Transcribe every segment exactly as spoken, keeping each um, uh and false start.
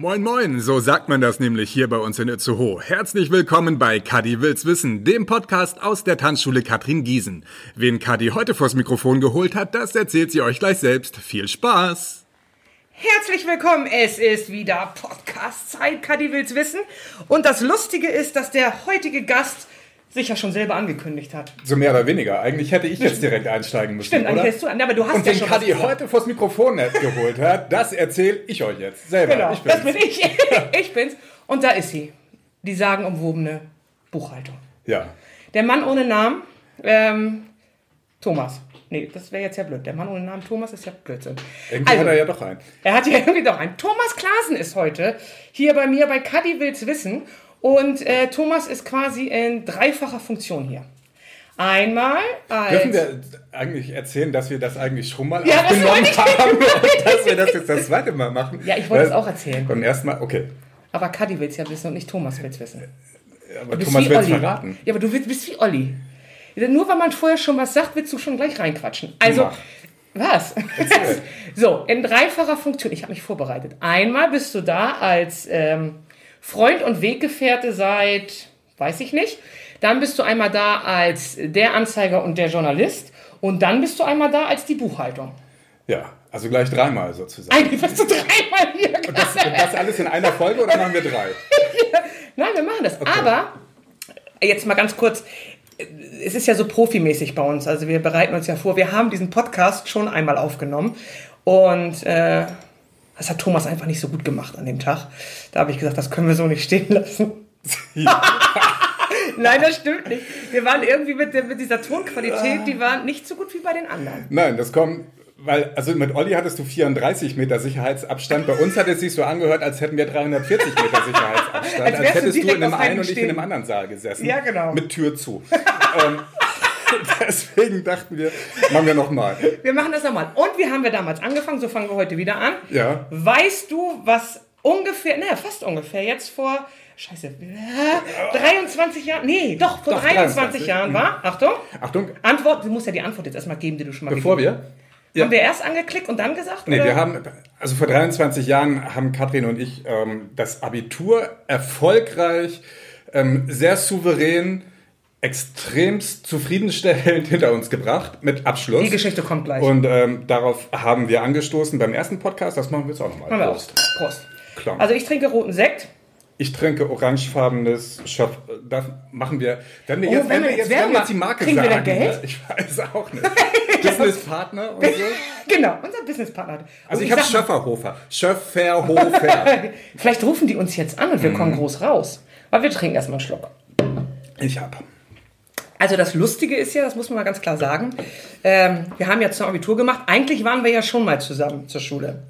Moin moin, so sagt man das nämlich hier bei uns in Itzehoe. Herzlich willkommen bei Kaddi Wills Wissen, dem Podcast aus der Tanzschule Katrin Giesen. Wen Kaddi heute vors Mikrofon geholt hat, das erzählt sie euch gleich selbst. Viel Spaß! Herzlich willkommen, es ist wieder Podcast-Zeit, Kaddi Wills Wissen. Und das Lustige ist, dass der heutige Gast sich ja schon selber angekündigt hat. So mehr oder weniger. Eigentlich hätte ich jetzt direkt einsteigen müssen, stimmt, oder? Stimmt, eigentlich hättest du, aber du hast und ja schon. Und den Kaddi heute vors Mikrofon geholt hat, das erzähle ich euch jetzt selber. Genau, ich bin's. Das bin ich. Ich bin's. Und da ist sie. Die sagenumwobene Buchhaltung. Ja. Der Mann ohne Namen, ähm, Thomas. Nee, das wäre jetzt ja blöd. Der Mann ohne Namen Thomas ist ja Blödsinn. Irgendwie also, hat er ja doch einen. Er hat ja irgendwie doch einen. Thomas Klasen ist heute hier bei mir bei Kaddi Wills Wissen. Und äh, Thomas ist quasi in dreifacher Funktion hier. Einmal als... Dürfen wir eigentlich erzählen, dass wir das eigentlich schon mal ja, aufgenommen das haben? Und dass wir das jetzt das zweite Mal machen? Ja, ich wollte es auch erzählen. Beim ersten Mal, okay. Aber Kaddi will es ja wissen und nicht Thomas will es wissen. Aber Thomas will es verraten. Ja, aber du bist wie Olli. Nur weil man vorher schon was sagt, willst du schon gleich reinquatschen. Also... Mach. Was? So, in dreifacher Funktion. Ich habe mich vorbereitet. Einmal bist du da als ähm, Freund und Weggefährte seit, weiß ich nicht. Dann bist du einmal da als der Anzeiger und der Journalist. Und dann bist du einmal da als die Buchhaltung. Ja, also gleich dreimal sozusagen. Eigentlich bist du dreimal hier. Und das, das alles in einer Folge oder machen wir drei? Nein, wir machen das. Okay. Aber, jetzt mal ganz kurz... Es ist ja so profimäßig bei uns, also wir bereiten uns ja vor. Wir haben diesen Podcast schon einmal aufgenommen und äh, das hat Thomas einfach nicht so gut gemacht an dem Tag. Da habe ich gesagt, das können wir so nicht stehen lassen. Ja. Nein, das stimmt nicht. Wir waren irgendwie mit, der, mit dieser Tonqualität, die war nicht so gut wie bei den anderen. Nein, das kommt... Weil, also mit Olli hattest du vierunddreißig Meter Sicherheitsabstand. Bei uns hat es sich so angehört, als hätten wir dreihundertvierzig Meter Sicherheitsabstand. Als, als hättest du in einem einen und ich in einem anderen Saal gesessen. Ja, genau. Mit Tür zu. ähm, deswegen dachten wir, machen wir nochmal. Wir machen das nochmal. Und wie haben wir damals angefangen? So fangen wir heute wieder an. Ja. Weißt du, was ungefähr, naja, fast ungefähr jetzt vor, scheiße, dreiundzwanzig Jahren, nee, doch, vor doch, dreiundzwanzig Jahren war, Achtung. Achtung. Antwort, du musst ja die Antwort jetzt erstmal geben, die du schon mal Bevor gegeben hast. Bevor wir... Ja. Haben wir erst angeklickt und dann gesagt? Nee, oder? Wir haben, also vor dreiundzwanzig Jahren haben Katrin und ich ähm, das Abitur erfolgreich, ähm, sehr souverän, extremst zufriedenstellend hinter uns gebracht mit Abschluss. Die Geschichte kommt gleich. Und ähm, darauf haben wir angestoßen beim ersten Podcast. Das machen wir jetzt auch nochmal. Prost. Prost. Klar. Also ich trinke roten Sekt. Ich trinke orangefarbenes Schöpf. Das machen wir. Wenn wir jetzt, oh, wenn wir jetzt, wenn wir jetzt die Marke sagen. Kriegen wir dann Geld? Ich weiß auch nicht. Businesspartner und so? Genau, unser Businesspartner. Also ich, ich habe Schöfferhofer. Schöfferhofer. Vielleicht rufen die uns jetzt an und wir mm. kommen groß raus. Weil wir trinken erstmal einen Schluck. Ich hab. Also das Lustige ist ja, das muss man mal ganz klar sagen, ähm, wir haben ja zur Abitur gemacht. Eigentlich waren wir ja schon mal zusammen zur Schule.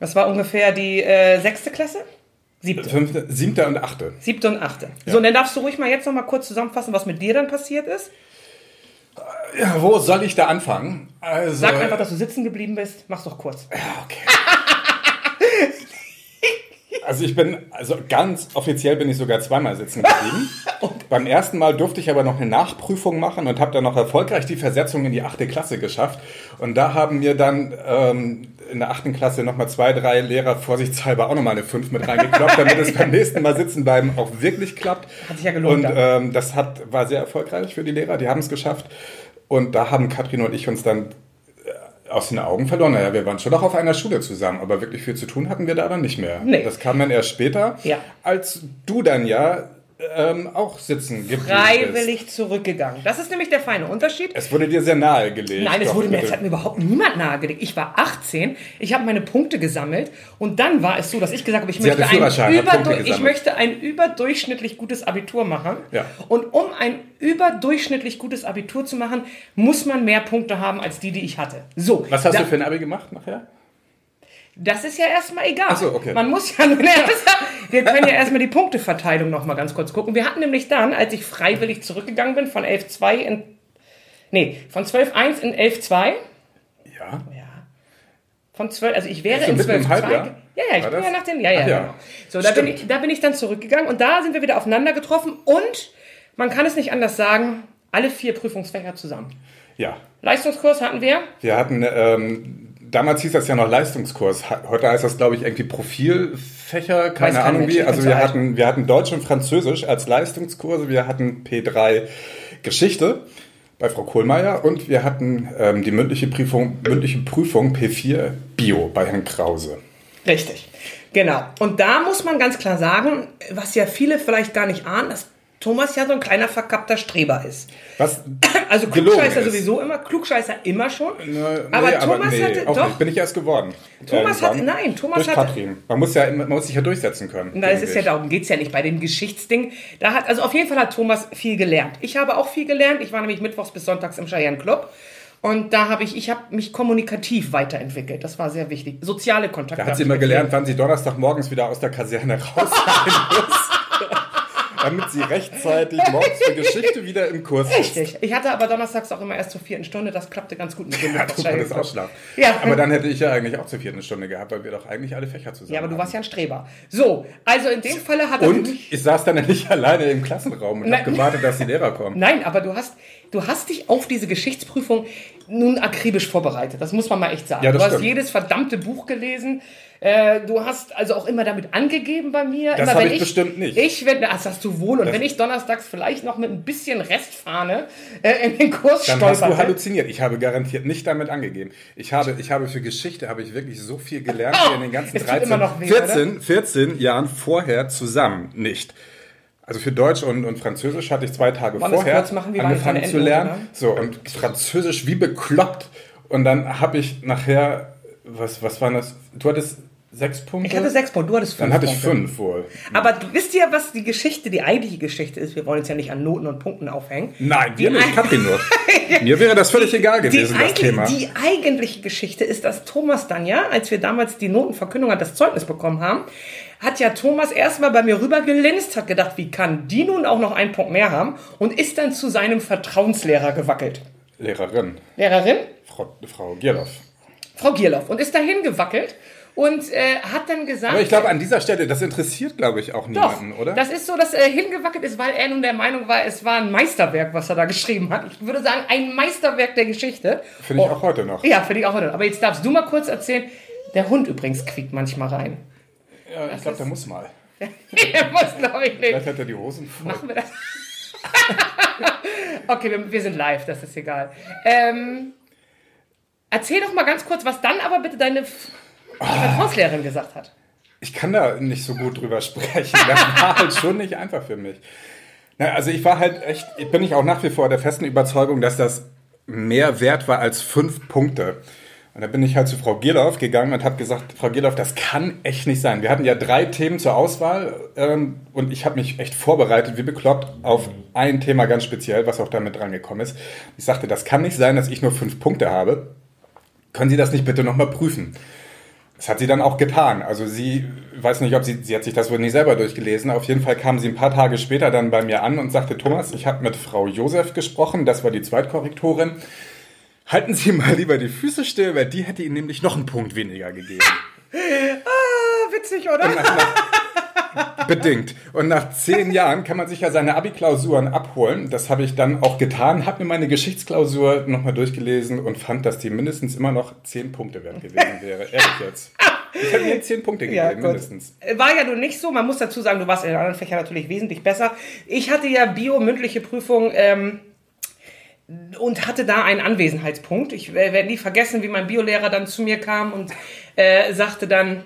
Das war ungefähr die äh, sechste Klasse. Siebte. Fünfte, siebte und achte. Siebte und achte. Ja. So, und dann darfst du ruhig mal jetzt noch mal kurz zusammenfassen, was mit dir dann passiert ist. Ja, wo soll ich da anfangen? Also, sag einfach, dass du sitzen geblieben bist. Mach's doch kurz. Ja, okay. Also ich bin, also ganz offiziell bin ich sogar zweimal sitzen geblieben. Und beim ersten Mal durfte ich aber noch eine Nachprüfung machen und habe dann noch erfolgreich die Versetzung in die achte Klasse geschafft. Und da haben mir dann ähm, in der achten Klasse nochmal zwei, drei Lehrer vorsichtshalber auch nochmal eine fünf mit reingekloppt, damit es beim nächsten Mal sitzen bleiben auch wirklich klappt. Hat sich ja gelohnt. Und ähm, das hat, war sehr erfolgreich für die Lehrer, die haben es geschafft. Und da haben Katrin und ich uns dann aus den Augen verloren. Naja, wir waren schon noch auf einer Schule zusammen, aber wirklich viel zu tun hatten wir da dann nicht mehr. Nee. Das kam dann erst später, ja. Als du dann ja ähm, auch sitzen geblieben freiwillig bist. Zurückgegangen. Das ist nämlich der feine Unterschied. Es wurde dir sehr nahe gelegt. Nein, es wurde mir, es hat mir überhaupt niemand nahe gelegt. Ich war achtzehn, ich habe meine Punkte gesammelt und dann war es so, dass ich gesagt habe, ich, möchte ein, Überdu- ich möchte ein überdurchschnittlich gutes Abitur machen. Ja. Und um ein überdurchschnittlich gutes Abitur zu machen, muss man mehr Punkte haben als die, die ich hatte. So. Was hast da, du für ein Abi gemacht nachher? Das ist ja erstmal egal. Ach so, okay. Man muss ja, ja. Wir können ja erstmal die Punkteverteilung nochmal ganz kurz gucken. Wir hatten nämlich dann, als ich freiwillig zurückgegangen bin, von elf Komma zwei in, nee, von zwölf Komma eins in elf Komma zwei. Ja. Ja. Von zwölf, also ich wäre also in zwölf Komma zwei. Ja, ja, ich bin ja nach den, ja, ja. Ach, ja. Genau. So, da bin, ich, da bin ich dann zurückgegangen und da sind wir wieder aufeinander getroffen und man kann es nicht anders sagen, alle vier Prüfungsfächer zusammen. Ja. Leistungskurs hatten wir. Wir hatten ähm, damals hieß das ja noch Leistungskurs. Heute heißt das, glaube ich, irgendwie Profilfächer, keine Weiß Ahnung wie. Also wir hatten, wir hatten Deutsch und Französisch als Leistungskurse. Wir hatten P drei Geschichte bei Frau Kohlmeier und wir hatten ähm, die mündliche Prüfung, mündliche Prüfung P vier Bio bei Herrn Krause. Richtig, genau. Und da muss man ganz klar sagen, was ja viele vielleicht gar nicht ahnen, dass Thomas ja so ein kleiner verkappter Streber ist. Was? Also Klugscheißer ist. sowieso immer, Klugscheißer immer schon. Ne, aber nee, Thomas aber nee, hatte doch. Nicht. Bin ich erst geworden. Thomas hat, nein, Thomas hat. Katrin. Man muss ja, man muss sich ja durchsetzen können. Na, es ist ja darum geht's ja nicht bei dem Geschichtsding. Da hat, also auf jeden Fall hat Thomas viel gelernt. Ich habe auch viel gelernt. Ich war nämlich mittwochs bis sonntags im Cheyenne Club. Und da habe ich, ich habe mich kommunikativ weiterentwickelt. Das war sehr wichtig. Soziale Kontakte. Da hat sie immer gelernt, wann sie Donnerstagmorgens wieder aus der Kaserne raus sein muss. Damit sie rechtzeitig morgens für Geschichte wieder im Kurs ist. Richtig. Ich hatte aber donnerstags auch immer erst zur vierten Stunde. Das klappte ganz gut mit dem ja, das Ausschlag. Ja. Aber dann hätte ich ja eigentlich auch zur vierten Stunde gehabt, weil wir doch eigentlich alle Fächer zusammen. Ja, aber du warst ja ein Streber. So, also in dem Falle hat er. Und ich saß dann ja nicht alleine im Klassenraum und habe gewartet, dass die Lehrer kommen. Nein, aber du hast, du hast dich auf diese Geschichtsprüfung nun akribisch vorbereitet. Das muss man mal echt sagen. Ja, du stimmt. hast jedes verdammte Buch gelesen. Du hast also auch immer damit angegeben bei mir. Das habe ich, ich bestimmt nicht. Ich, wenn, das hast du wohl. Und das wenn ich donnerstags vielleicht noch mit ein bisschen Restfahne äh, in den Kurs stolperte. Dann hast du halluziniert. Ich habe garantiert nicht damit angegeben. Ich habe, ich habe für Geschichte habe ich wirklich so viel gelernt, oh, wie in den ganzen dreizehn, weh, vierzehn, vierzehn Jahren vorher zusammen nicht. Also für Deutsch und, und Französisch hatte ich zwei Tage Wollen vorher kurz machen, wie angefangen zu Endung, lernen. Oder? So, und Französisch wie bekloppt. Und dann habe ich nachher... Was, was waren das? Du hattest sechs Punkte? Ich hatte sechs Punkte, du hattest fünf Punkte. Dann hatte ich fünf wohl. Aber du wisst ja, was die Geschichte, die eigentliche Geschichte ist. Wir wollen uns ja nicht an Noten und Punkten aufhängen. Nein, wir nicht, Katrin nur. Mir wäre das völlig egal gewesen, das Thema. Die eigentliche Geschichte ist, dass Thomas dann ja, als wir damals die Notenverkündung an das Zeugnis bekommen haben, hat ja Thomas erstmal bei mir rüber gelinst, hat gedacht, wie kann die nun auch noch einen Punkt mehr haben und ist dann zu seinem Vertrauenslehrer gewackelt. Lehrerin. Lehrerin? Frau, Frau Gierloff. Frau Gierloff und ist dahin gewackelt und äh, hat dann gesagt... Aber ich glaube, an dieser Stelle, das interessiert, glaube ich, auch niemanden, doch, oder? Das ist so, dass er hingewackelt ist, weil er nun der Meinung war, es war ein Meisterwerk, was er da geschrieben hat. Ich würde sagen, ein Meisterwerk der Geschichte. Finde ich oh. auch heute noch. Ja, finde ich auch heute noch. Aber jetzt darfst du mal kurz erzählen, der Hund übrigens quiekt manchmal rein. Ja, das ich glaube, der muss mal. Der muss, glaube ich, nicht. Vielleicht hat er die Hosen voll. Machen wir das. Okay, wir, wir sind live, das ist egal. Ähm... Erzähl doch mal ganz kurz, was dann aber bitte deine Vertrauenslehrerin oh, gesagt hat. Ich kann da nicht so gut drüber sprechen. Das war halt schon nicht einfach für mich. Na, also ich war halt echt, ich bin ich auch nach wie vor der festen Überzeugung, dass das mehr wert war als fünf Punkte. Und da bin ich halt zu Frau Gierloff gegangen und habe gesagt, Frau Gierloff, das kann echt nicht sein. Wir hatten ja drei Themen zur Auswahl ähm, und ich habe mich echt vorbereitet, wie bekloppt, auf ein Thema ganz speziell, was auch damit drangekommen ist. Ich sagte, das kann nicht sein, dass ich nur fünf Punkte habe. Können Sie das nicht bitte nochmal prüfen? Das hat sie dann auch getan. Also sie, weiß nicht, ob sie, sie hat sich das wohl nicht selber durchgelesen. Auf jeden Fall kam sie ein paar Tage später dann bei mir an und sagte, Thomas, ich habe mit Frau Josef gesprochen, das war die Zweitkorrektorin. Halten Sie mal lieber die Füße still, weil die hätte Ihnen nämlich noch einen Punkt weniger gegeben. Ah, witzig, oder? Und nach, nach, bedingt. Und nach zehn Jahren kann man sich ja seine Abi-Klausuren abholen. Das habe ich dann auch getan, habe mir meine Geschichtsklausur nochmal durchgelesen und fand, dass die mindestens immer noch zehn Punkte wert gewesen wäre. Ehrlich jetzt. Ich habe mir zehn Punkte gegeben, ja, mindestens. War ja nun nicht so. Man muss dazu sagen, du warst in den anderen Fächern natürlich wesentlich besser. Ich hatte ja Bio-mündliche Prüfung... Ähm und hatte da einen Anwesenheitspunkt. Ich werde nie vergessen, wie mein Biolehrer dann zu mir kam und äh, sagte dann,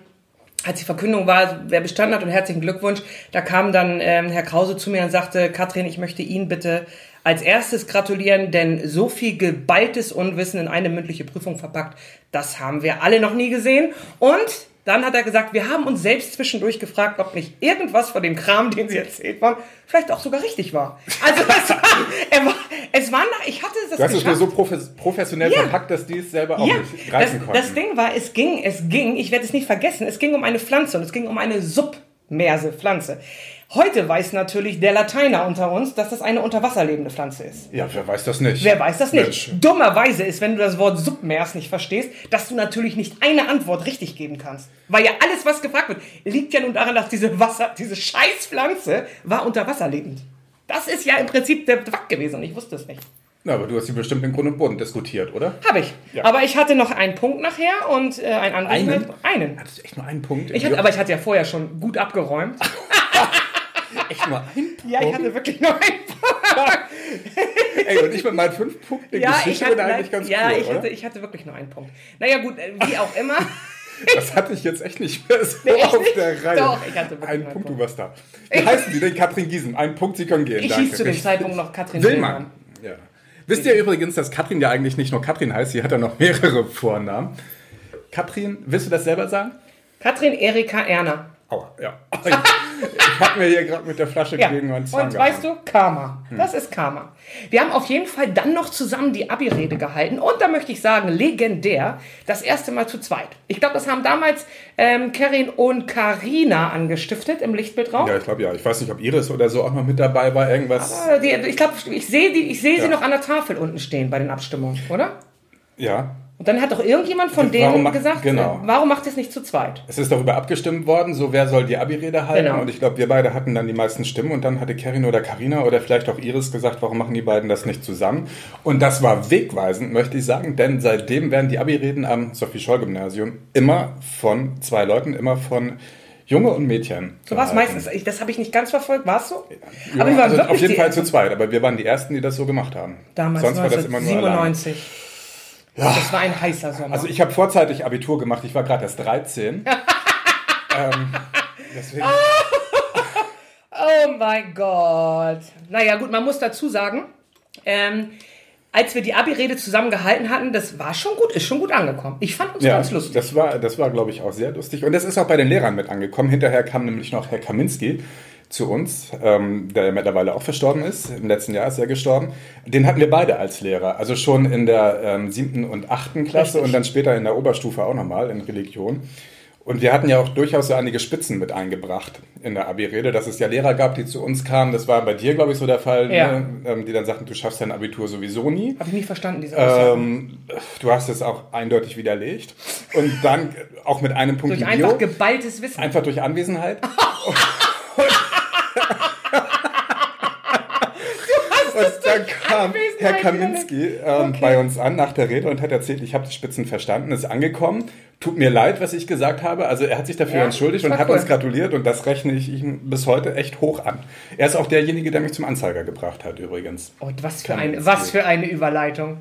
als die Verkündung war, wer bestanden hat und herzlichen Glückwunsch, da kam dann ähm, Herr Krause zu mir und sagte, Katrin, ich möchte Ihnen bitte als erstes gratulieren, denn so viel geballtes Unwissen in eine mündliche Prüfung verpackt, das haben wir alle noch nie gesehen. Und dann hat er gesagt, wir haben uns selbst zwischendurch gefragt, ob nicht irgendwas von dem Kram, den Sie erzählt haben, vielleicht auch sogar richtig war. Also das war, er war es war, ich hatte das geschafft. Du hast es nur so profes- professionell ja. verpackt, dass die es selber auch ja. nicht reißen das, konnten. Das Ding war, es ging, es ging, ich werde es nicht vergessen, es ging um eine Pflanze und es ging um eine Submerse-Pflanze. Heute weiß natürlich der Lateiner unter uns, dass das eine unter Wasser lebende Pflanze ist. Ja, wer weiß das nicht? Wer weiß das nicht? Mensch. Dummerweise ist, wenn du das Wort Submers nicht verstehst, dass du natürlich nicht eine Antwort richtig geben kannst. Weil ja alles, was gefragt wird, liegt ja nun daran, dass diese Wasser, diese Scheißpflanze war unter Wasser lebend. Das ist ja im Prinzip der Fakt gewesen und ich wusste es nicht. Na, aber du hast sie bestimmt in Grund und Boden diskutiert, oder? Habe ich. Ja. Aber ich hatte noch einen Punkt nachher und äh, einen anderen. Einen? Mit, einen. Hattest du echt nur einen Punkt? Ich hatte, aber ich hatte ja vorher schon gut abgeräumt. Echt nur einen Punkt? Ja, ich hatte wirklich nur einen Punkt. Ey, und ich mit meinen fünf Punkten in ja, Geschichte bin eigentlich ganz ja, cool, ich hatte, ich hatte wirklich nur einen Punkt. Naja gut, wie auch immer. Das hatte ich jetzt echt nicht mehr so nee, auf der nicht? Reihe. Doch, ich hatte wirklich einen Punkt, Punkt, du warst da. Wie heißen die denn? Katrin Giesen. Ein Punkt, sie können gehen. Ich danke. Hieß zu dem Zeitpunkt noch Katrin Willmann. Ja. Wisst ihr übrigens, dass Katrin ja eigentlich nicht nur Katrin heißt, sie hat ja noch mehrere Vornamen. Katrin, willst du das selber sagen? Katrin Erika Erna. Aua, ja. Ich habe mir hier gerade mit der Flasche ja. gegen meinen Zahn und gehauen. Weißt du, Karma. Das hm. ist Karma. Wir haben auf jeden Fall dann noch zusammen die Abi-Rede gehalten. Und da möchte ich sagen, legendär, das erste Mal zu zweit. Ich glaube, das haben damals ähm, Kerin und Karina angestiftet im Lichtbildraum. Ja, ich glaube ja. Ich weiß nicht, ob Iris oder so auch noch mit dabei war. Irgendwas. Aber die, ich glaube, ich sehe seh ja. sie noch an der Tafel unten stehen bei den Abstimmungen, oder? Ja. Und dann hat doch irgendjemand von denen macht, gesagt, genau. warum macht ihr es nicht zu zweit? Es ist darüber abgestimmt worden, so wer soll die Abi-Rede halten. Genau. Und ich glaube, wir beide hatten dann die meisten Stimmen. Und dann hatte Kerin oder Karina oder vielleicht auch Iris gesagt, warum machen die beiden das nicht zusammen? Und das war wegweisend, möchte ich sagen. Denn seitdem werden die Abi-Reden am Sophie-Scholl-Gymnasium immer von zwei Leuten, immer von Junge und Mädchen. So war es meistens. Ich, das habe ich nicht ganz verfolgt. War es so? Ja, aber wir waren also wirklich auf jeden Fall zu zweit. Aber wir waren die Ersten, die das so gemacht haben. Damals, sonst war das immer nur siebenundneunzig. Allein. Ja. Das war ein heißer Sommer. Also ich habe vorzeitig Abitur gemacht. Ich war gerade erst dreizehn. ähm, deswegen. Oh. oh mein Gott. Naja gut, man muss dazu sagen, ähm, als wir die Abi-Rede zusammen gehalten hatten, das war schon gut, ist schon gut angekommen. Ich fand uns ja, ganz lustig. Das war, das war glaube ich, auch sehr lustig. Und das ist auch bei den Lehrern mit angekommen. Hinterher kam nämlich noch Herr Kaminski zu uns, ähm, der mittlerweile auch verstorben ist. Im letzten Jahr ist er gestorben. Den hatten wir beide als Lehrer. Also schon in der ähm, siebten und achten Klasse Richtig. Und dann später in der Oberstufe auch nochmal in Religion. Und wir hatten ja auch durchaus so einige Spitzen mit eingebracht in der Abi-Rede, dass es ja Lehrer gab, die zu uns kamen. Das war bei dir, glaube ich, so der Fall, ja. ne? ähm, die dann sagten, du schaffst dein Abitur sowieso nie. Habe ich nicht verstanden, diese Aussage. Ähm, du hast es auch eindeutig widerlegt. Und dann auch mit einem Punkt. Durch Video, einfach geballtes Wissen. Einfach durch Anwesenheit. Und dann kam Herr Kaminski ähm, okay. bei uns an nach der Rede und hat erzählt, ich habe die Spitzen verstanden, ist angekommen, tut mir leid, was ich gesagt habe. Also er hat sich dafür ja, entschuldigt und hat cool. uns gratuliert und das rechne ich ihm bis heute echt hoch an. Er ist auch derjenige, der mich zum Anzeiger gebracht hat übrigens. Oh, was für, ein, was für eine Überleitung.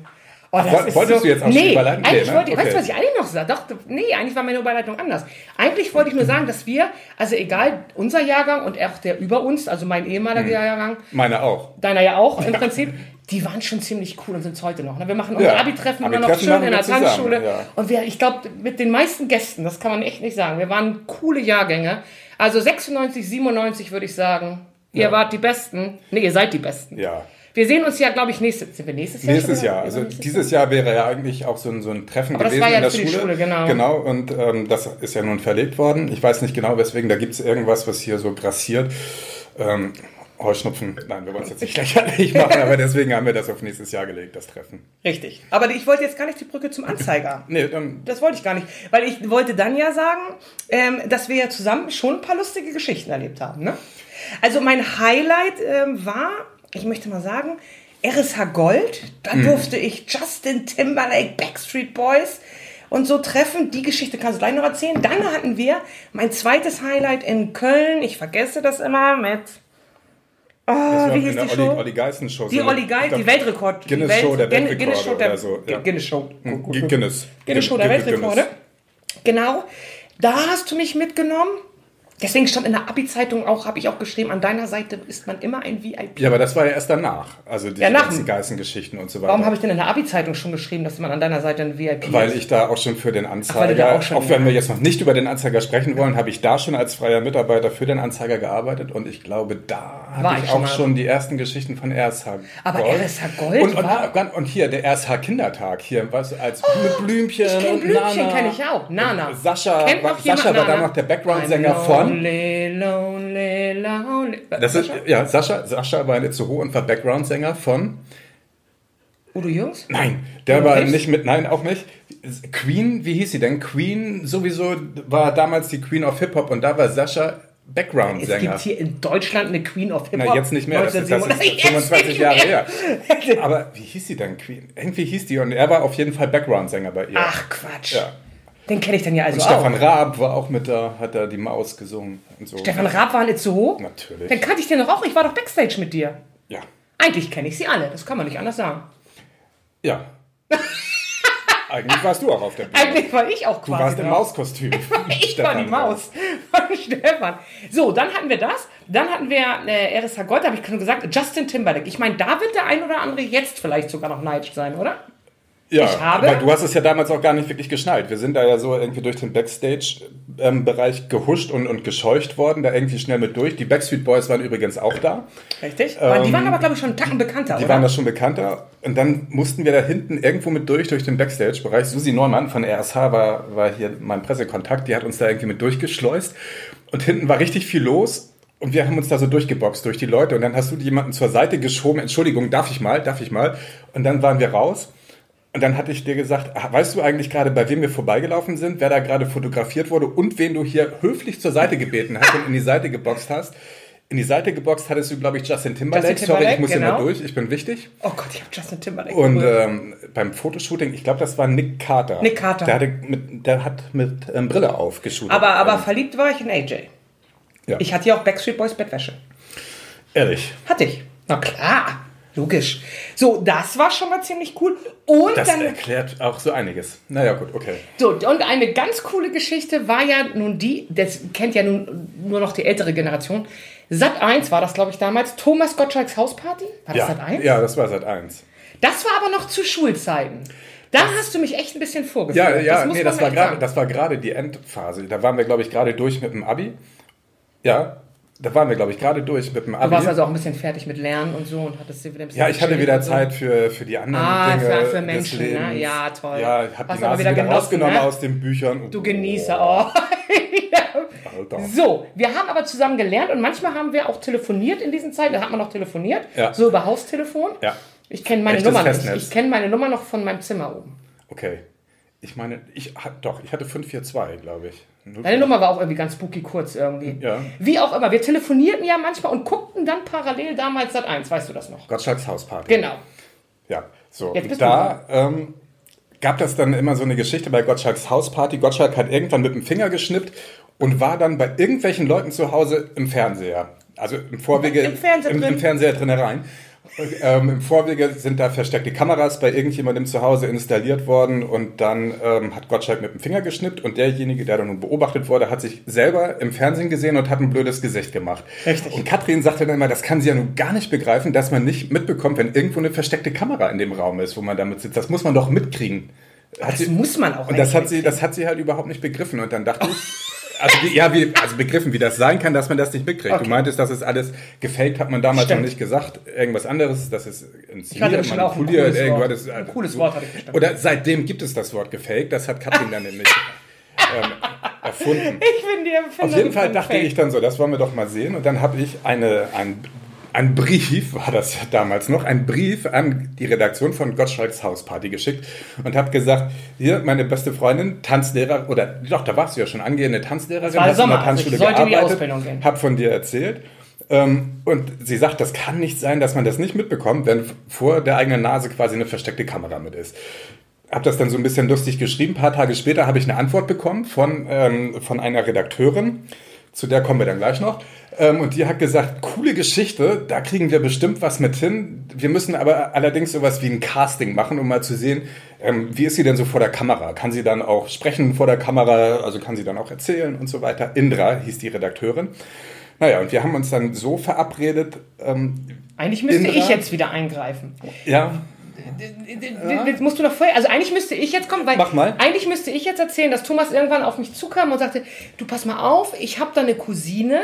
Oh, das Woll, ist wolltest so, du jetzt auch nee, überleiten? Nee, ne? wollte, okay. Weißt du, was ich eigentlich noch sage? Doch, nee, eigentlich war meine Überleitung anders. Eigentlich wollte ich nur sagen, dass wir, also egal, unser Jahrgang und auch der über uns, also mein ehemaliger hm. Jahrgang. Meiner auch. Deiner ja auch im Prinzip. Die waren schon ziemlich cool und sind es heute noch. Wir machen unser ja. Abi-Treffen immer noch schön in der zusammen, Tanzschule. Ja. Und wir, ich glaube, mit den meisten Gästen, das kann man echt nicht sagen. Wir waren coole Jahrgänge. Also sechsundneunzig, siebenundneunzig würde ich sagen. Ihr ja. wart die Besten. Nee, ihr seid die Besten. Ja. Wir sehen uns ja, glaube ich, nächstes, sind wir nächstes Jahr. Nächstes Jahr. Also nächstes dieses Jahr? Jahr wäre ja eigentlich auch so ein, so ein Treffen aber gewesen das war ja in der Schule. Die Schule. Genau. Genau. Und ähm, das ist ja nun verlegt worden. Ich weiß nicht genau, weswegen. Da gibt es irgendwas, was hier so grassiert. Ähm, Heuschnupfen. Nein, wir wollen es jetzt nicht lächerlich machen, aber deswegen haben wir das auf nächstes Jahr gelegt, das Treffen. Richtig. Aber ich wollte jetzt gar nicht die Brücke zum Anzeiger. Nee, dann das wollte ich gar nicht. Weil ich wollte dann ja sagen, ähm, dass wir ja zusammen schon ein paar lustige Geschichten erlebt haben. Ne? Also mein Highlight ähm, war... Ich möchte mal sagen, R S H Gold, da durfte mm. ich Justin Timberlake, Backstreet Boys und so treffen. Die Geschichte kannst du gleich noch erzählen. Dann hatten wir mein zweites Highlight in Köln. Ich vergesse das immer mit... Oh, das wie hieß die Olli, Show? Olli Geissen Show. Die Olli Geissen, die Weltrekord. Guinness Welt, Show der Weltrekorde Guinness Show der, oder so. Ja. Guinness Show. Guinness. Guinness. Guinness. Guinness Show der Weltrekorde. Genau. Da hast du mich mitgenommen. Deswegen stand in der Abi-Zeitung auch, habe ich auch geschrieben, an deiner Seite ist man immer ein V I P. Ja, aber das war ja erst danach. Also die ja, ganzen Geißengeschichten und so weiter. Warum habe ich denn in der Abi-Zeitung schon geschrieben, dass man an deiner Seite ein V I P ist? Weil ich da auch schon für den Anzeiger, Ach, auch, schon, auch wenn ja. wir jetzt noch nicht über den Anzeiger sprechen wollen, habe ich da schon als freier Mitarbeiter für den Anzeiger gearbeitet. Und ich glaube, da habe ich, ich auch schon, schon die ersten Geschichten von R S H Gold. Aber R S H Gold und, und, war... Und hier, der R S H Kindertag. Hier, weißt du, als oh, Blümchen ich kenn und Blümchen Nana. kenne ich auch. Nana. Sascha, kennt noch Sascha war Nana? Da noch der Background-Sänger von... Lonely, lonely, lonely. Das ist, Sascha? Ja, Sascha, Sascha war in Itzehoe und war Background-Sänger von... Udo Jürgens? Nein, der Udo war Jürgens? nicht mit... Nein, auch nicht. Queen, wie hieß sie denn? Queen sowieso war damals die Queen of Hip-Hop und da war Sascha Background-Sänger. Es gibt hier in Deutschland eine Queen of Hip-Hop. Na, jetzt nicht mehr, das ist fünfundzwanzig Jahre her. Aber wie hieß sie dann? Queen? Irgendwie hieß die und er war auf jeden Fall Background-Sänger bei ihr. Ach, Quatsch. Ja. Den kenne ich dann ja also und auch. Stefan Raab war auch mit da, hat da die Maus gesungen und so. Stefan Raab war in Itzehoe? Natürlich. Dann kannte ich den noch auch, ich war doch Backstage mit dir. Ja. Eigentlich kenne ich sie alle, das kann man nicht anders sagen. Ja. Eigentlich warst du auch auf der Bühne. Eigentlich war ich auch quasi. Du warst im Mauskostüm. Ich war die Maus von Stefan. So, dann hatten wir das. Dann hatten wir äh, R S H Gold, habe ich schon gesagt, Justin Timberlake. Ich meine, da wird der ein oder andere jetzt vielleicht sogar noch neidisch sein, oder? Ja, ich habe, aber du hast es ja damals auch gar nicht wirklich geschnallt. Wir sind da ja so irgendwie durch den Backstage-Bereich gehuscht und, und gescheucht worden, da irgendwie schnell mit durch. Die Backstreet Boys waren übrigens auch da. Richtig. Ähm, die waren aber, glaube ich, schon einen Tacken bekannter, Die oder? waren da schon bekannter. Und dann mussten wir da hinten irgendwo mit durch, durch den Backstage-Bereich. Susi Neumann von R S H war, war hier mein Pressekontakt. Die hat uns da irgendwie mit durchgeschleust. Und hinten war richtig viel los. Und wir haben uns da so durchgeboxt durch die Leute. Und dann hast du jemanden zur Seite geschoben. Entschuldigung, darf ich mal, darf ich mal. Und dann waren wir raus. Und dann hatte ich dir gesagt, weißt du eigentlich gerade, bei wem wir vorbeigelaufen sind, wer da gerade fotografiert wurde und wen du hier höflich zur Seite gebeten hast und in die Seite geboxt hast. In die Seite geboxt hattest du, glaube ich, Justin Timberlake. Justin Timberlake. Sorry, ich muss genau. hier mal durch, ich bin wichtig. Oh Gott, ich habe Justin Timberlake. Und ähm, beim Fotoshooting, ich glaube, das war Nick Carter. Nick Carter. Der, hatte mit, der hat mit ähm, Brille aufgeshootet. Aber, aber ähm. verliebt war ich in A J. Ja. Ich hatte ja auch Backstreet Boys Bettwäsche. Ehrlich? Hatte ich. Na klar. Logisch. So, das war schon mal ziemlich cool. Und das dann, erklärt auch so einiges. Naja, gut, okay. So, und eine ganz coole Geschichte war ja nun die, das kennt ja nun nur noch die ältere Generation. Sat eins war das, glaube ich, damals. Thomas Gottschalks Hausparty? War das ja, Sat eins? Ja, das war Sat eins. Das war aber noch zu Schulzeiten. Da das, hast du mich echt ein bisschen vorgeführt. Ja, ja, das muss nee, man das, war grad, das war gerade die Endphase. Da waren wir, glaube ich, gerade durch mit dem Abi. Ja. Da waren wir, glaube ich, gerade durch mit dem Abi. Du warst also auch ein bisschen fertig mit Lernen und so und hattest dir wieder ein bisschen. Ja, ich hatte wieder so Zeit für, für die anderen ah, Dinge. Ah, für Menschen, des Lebens. Ne? Ja, toll. Ja, ich habe die Nase wieder, wieder rausgenommen, ne? Aus den Büchern. Oh, du Genießer. Oh. Ja. So, wir haben aber zusammen gelernt und manchmal haben wir auch telefoniert in diesen Zeiten. Da hat man noch telefoniert, ja. So über Haustelefon. Ja. Ich kenne meine Echtes Nummer Festnetz. nicht. Ich kenne meine Nummer noch von meinem Zimmer oben. Okay. Ich meine, ich doch, ich hatte fünf vier zwei, glaube ich. Deine Nummer war auch irgendwie ganz spooky kurz irgendwie. Ja. Wie auch immer, wir telefonierten ja manchmal und guckten dann parallel damals Sat eins, weißt du das noch? Gottschalks Hausparty. Genau. Ja, so. Und da ähm, gab das dann immer so eine Geschichte bei Gottschalks Hausparty. Gottschalk hat irgendwann mit dem Finger geschnippt und war dann bei irgendwelchen Leuten zu Hause im Fernseher. Also im Vorwege, im Fernseher, im, drin. Im Fernseher drin herein. Ähm, Im Vorwege sind da versteckte Kameras bei irgendjemandem zu Hause installiert worden und dann ähm, hat Gottschalk mit dem Finger geschnippt und derjenige, der dann nun beobachtet wurde, hat sich selber im Fernsehen gesehen und hat ein blödes Gesicht gemacht. Richtig. Und Katrin sagte dann immer, das kann sie ja nun gar nicht begreifen, dass man nicht mitbekommt, wenn irgendwo eine versteckte Kamera in dem Raum ist, wo man damit sitzt. Das muss man doch mitkriegen. Hat das sie, muss man auch. Und das hat, sie, das hat sie halt überhaupt nicht begriffen und dann dachte oh. ich... Also, wie, ja, wie, also begriffen, wie das sein kann, dass man das nicht mitkriegt. Okay. Du meintest, dass es alles gefaked, hat man damals Stimmt. noch nicht gesagt. Irgendwas anderes, das ist inszeniert, manipuliert. Ein cooles Wort, ein cooles Wort hatte ich bestimmt. Oder seitdem gibt es das Wort gefaked, das hat Katrin dann nämlich ähm, erfunden. Ich bin die Erfinderin. Auf jeden Fall dachte fake. ich dann so, das wollen wir doch mal sehen. Und dann habe ich eine, ein, ein Brief, war das ja damals noch, einen Brief an die Redaktion von Gottschalks Hausparty geschickt und habe gesagt, hier, meine beste Freundin, Tanzlehrer, oder doch, da warst du ja schon angehende Tanzlehrerin, war hast in der Tanzschule also gearbeitet, die hab von dir erzählt. Ähm, und sie sagt, das kann nicht sein, dass man das nicht mitbekommt, wenn vor der eigenen Nase quasi eine versteckte Kamera mit ist. Hab das dann so ein bisschen lustig geschrieben. Ein paar Tage später habe ich eine Antwort bekommen von, ähm, von einer Redakteurin, zu der kommen wir dann gleich noch. Und die hat gesagt, coole Geschichte, da kriegen wir bestimmt was mit hin. Wir müssen aber allerdings sowas wie ein Casting machen, um mal zu sehen, wie ist sie denn so vor der Kamera? Kann sie dann auch sprechen vor der Kamera? Also kann sie dann auch erzählen und so weiter? Indra hieß die Redakteurin. Naja, und wir haben uns dann so verabredet. Ähm, Eigentlich müsste Indra, ich jetzt wieder eingreifen. Ja. Jetzt musst du doch vorher, also eigentlich müsste ich jetzt kommen, weil Mach mal. eigentlich müsste ich jetzt erzählen, dass Thomas irgendwann auf mich zukam und sagte, du pass mal auf, ich habe da eine Cousine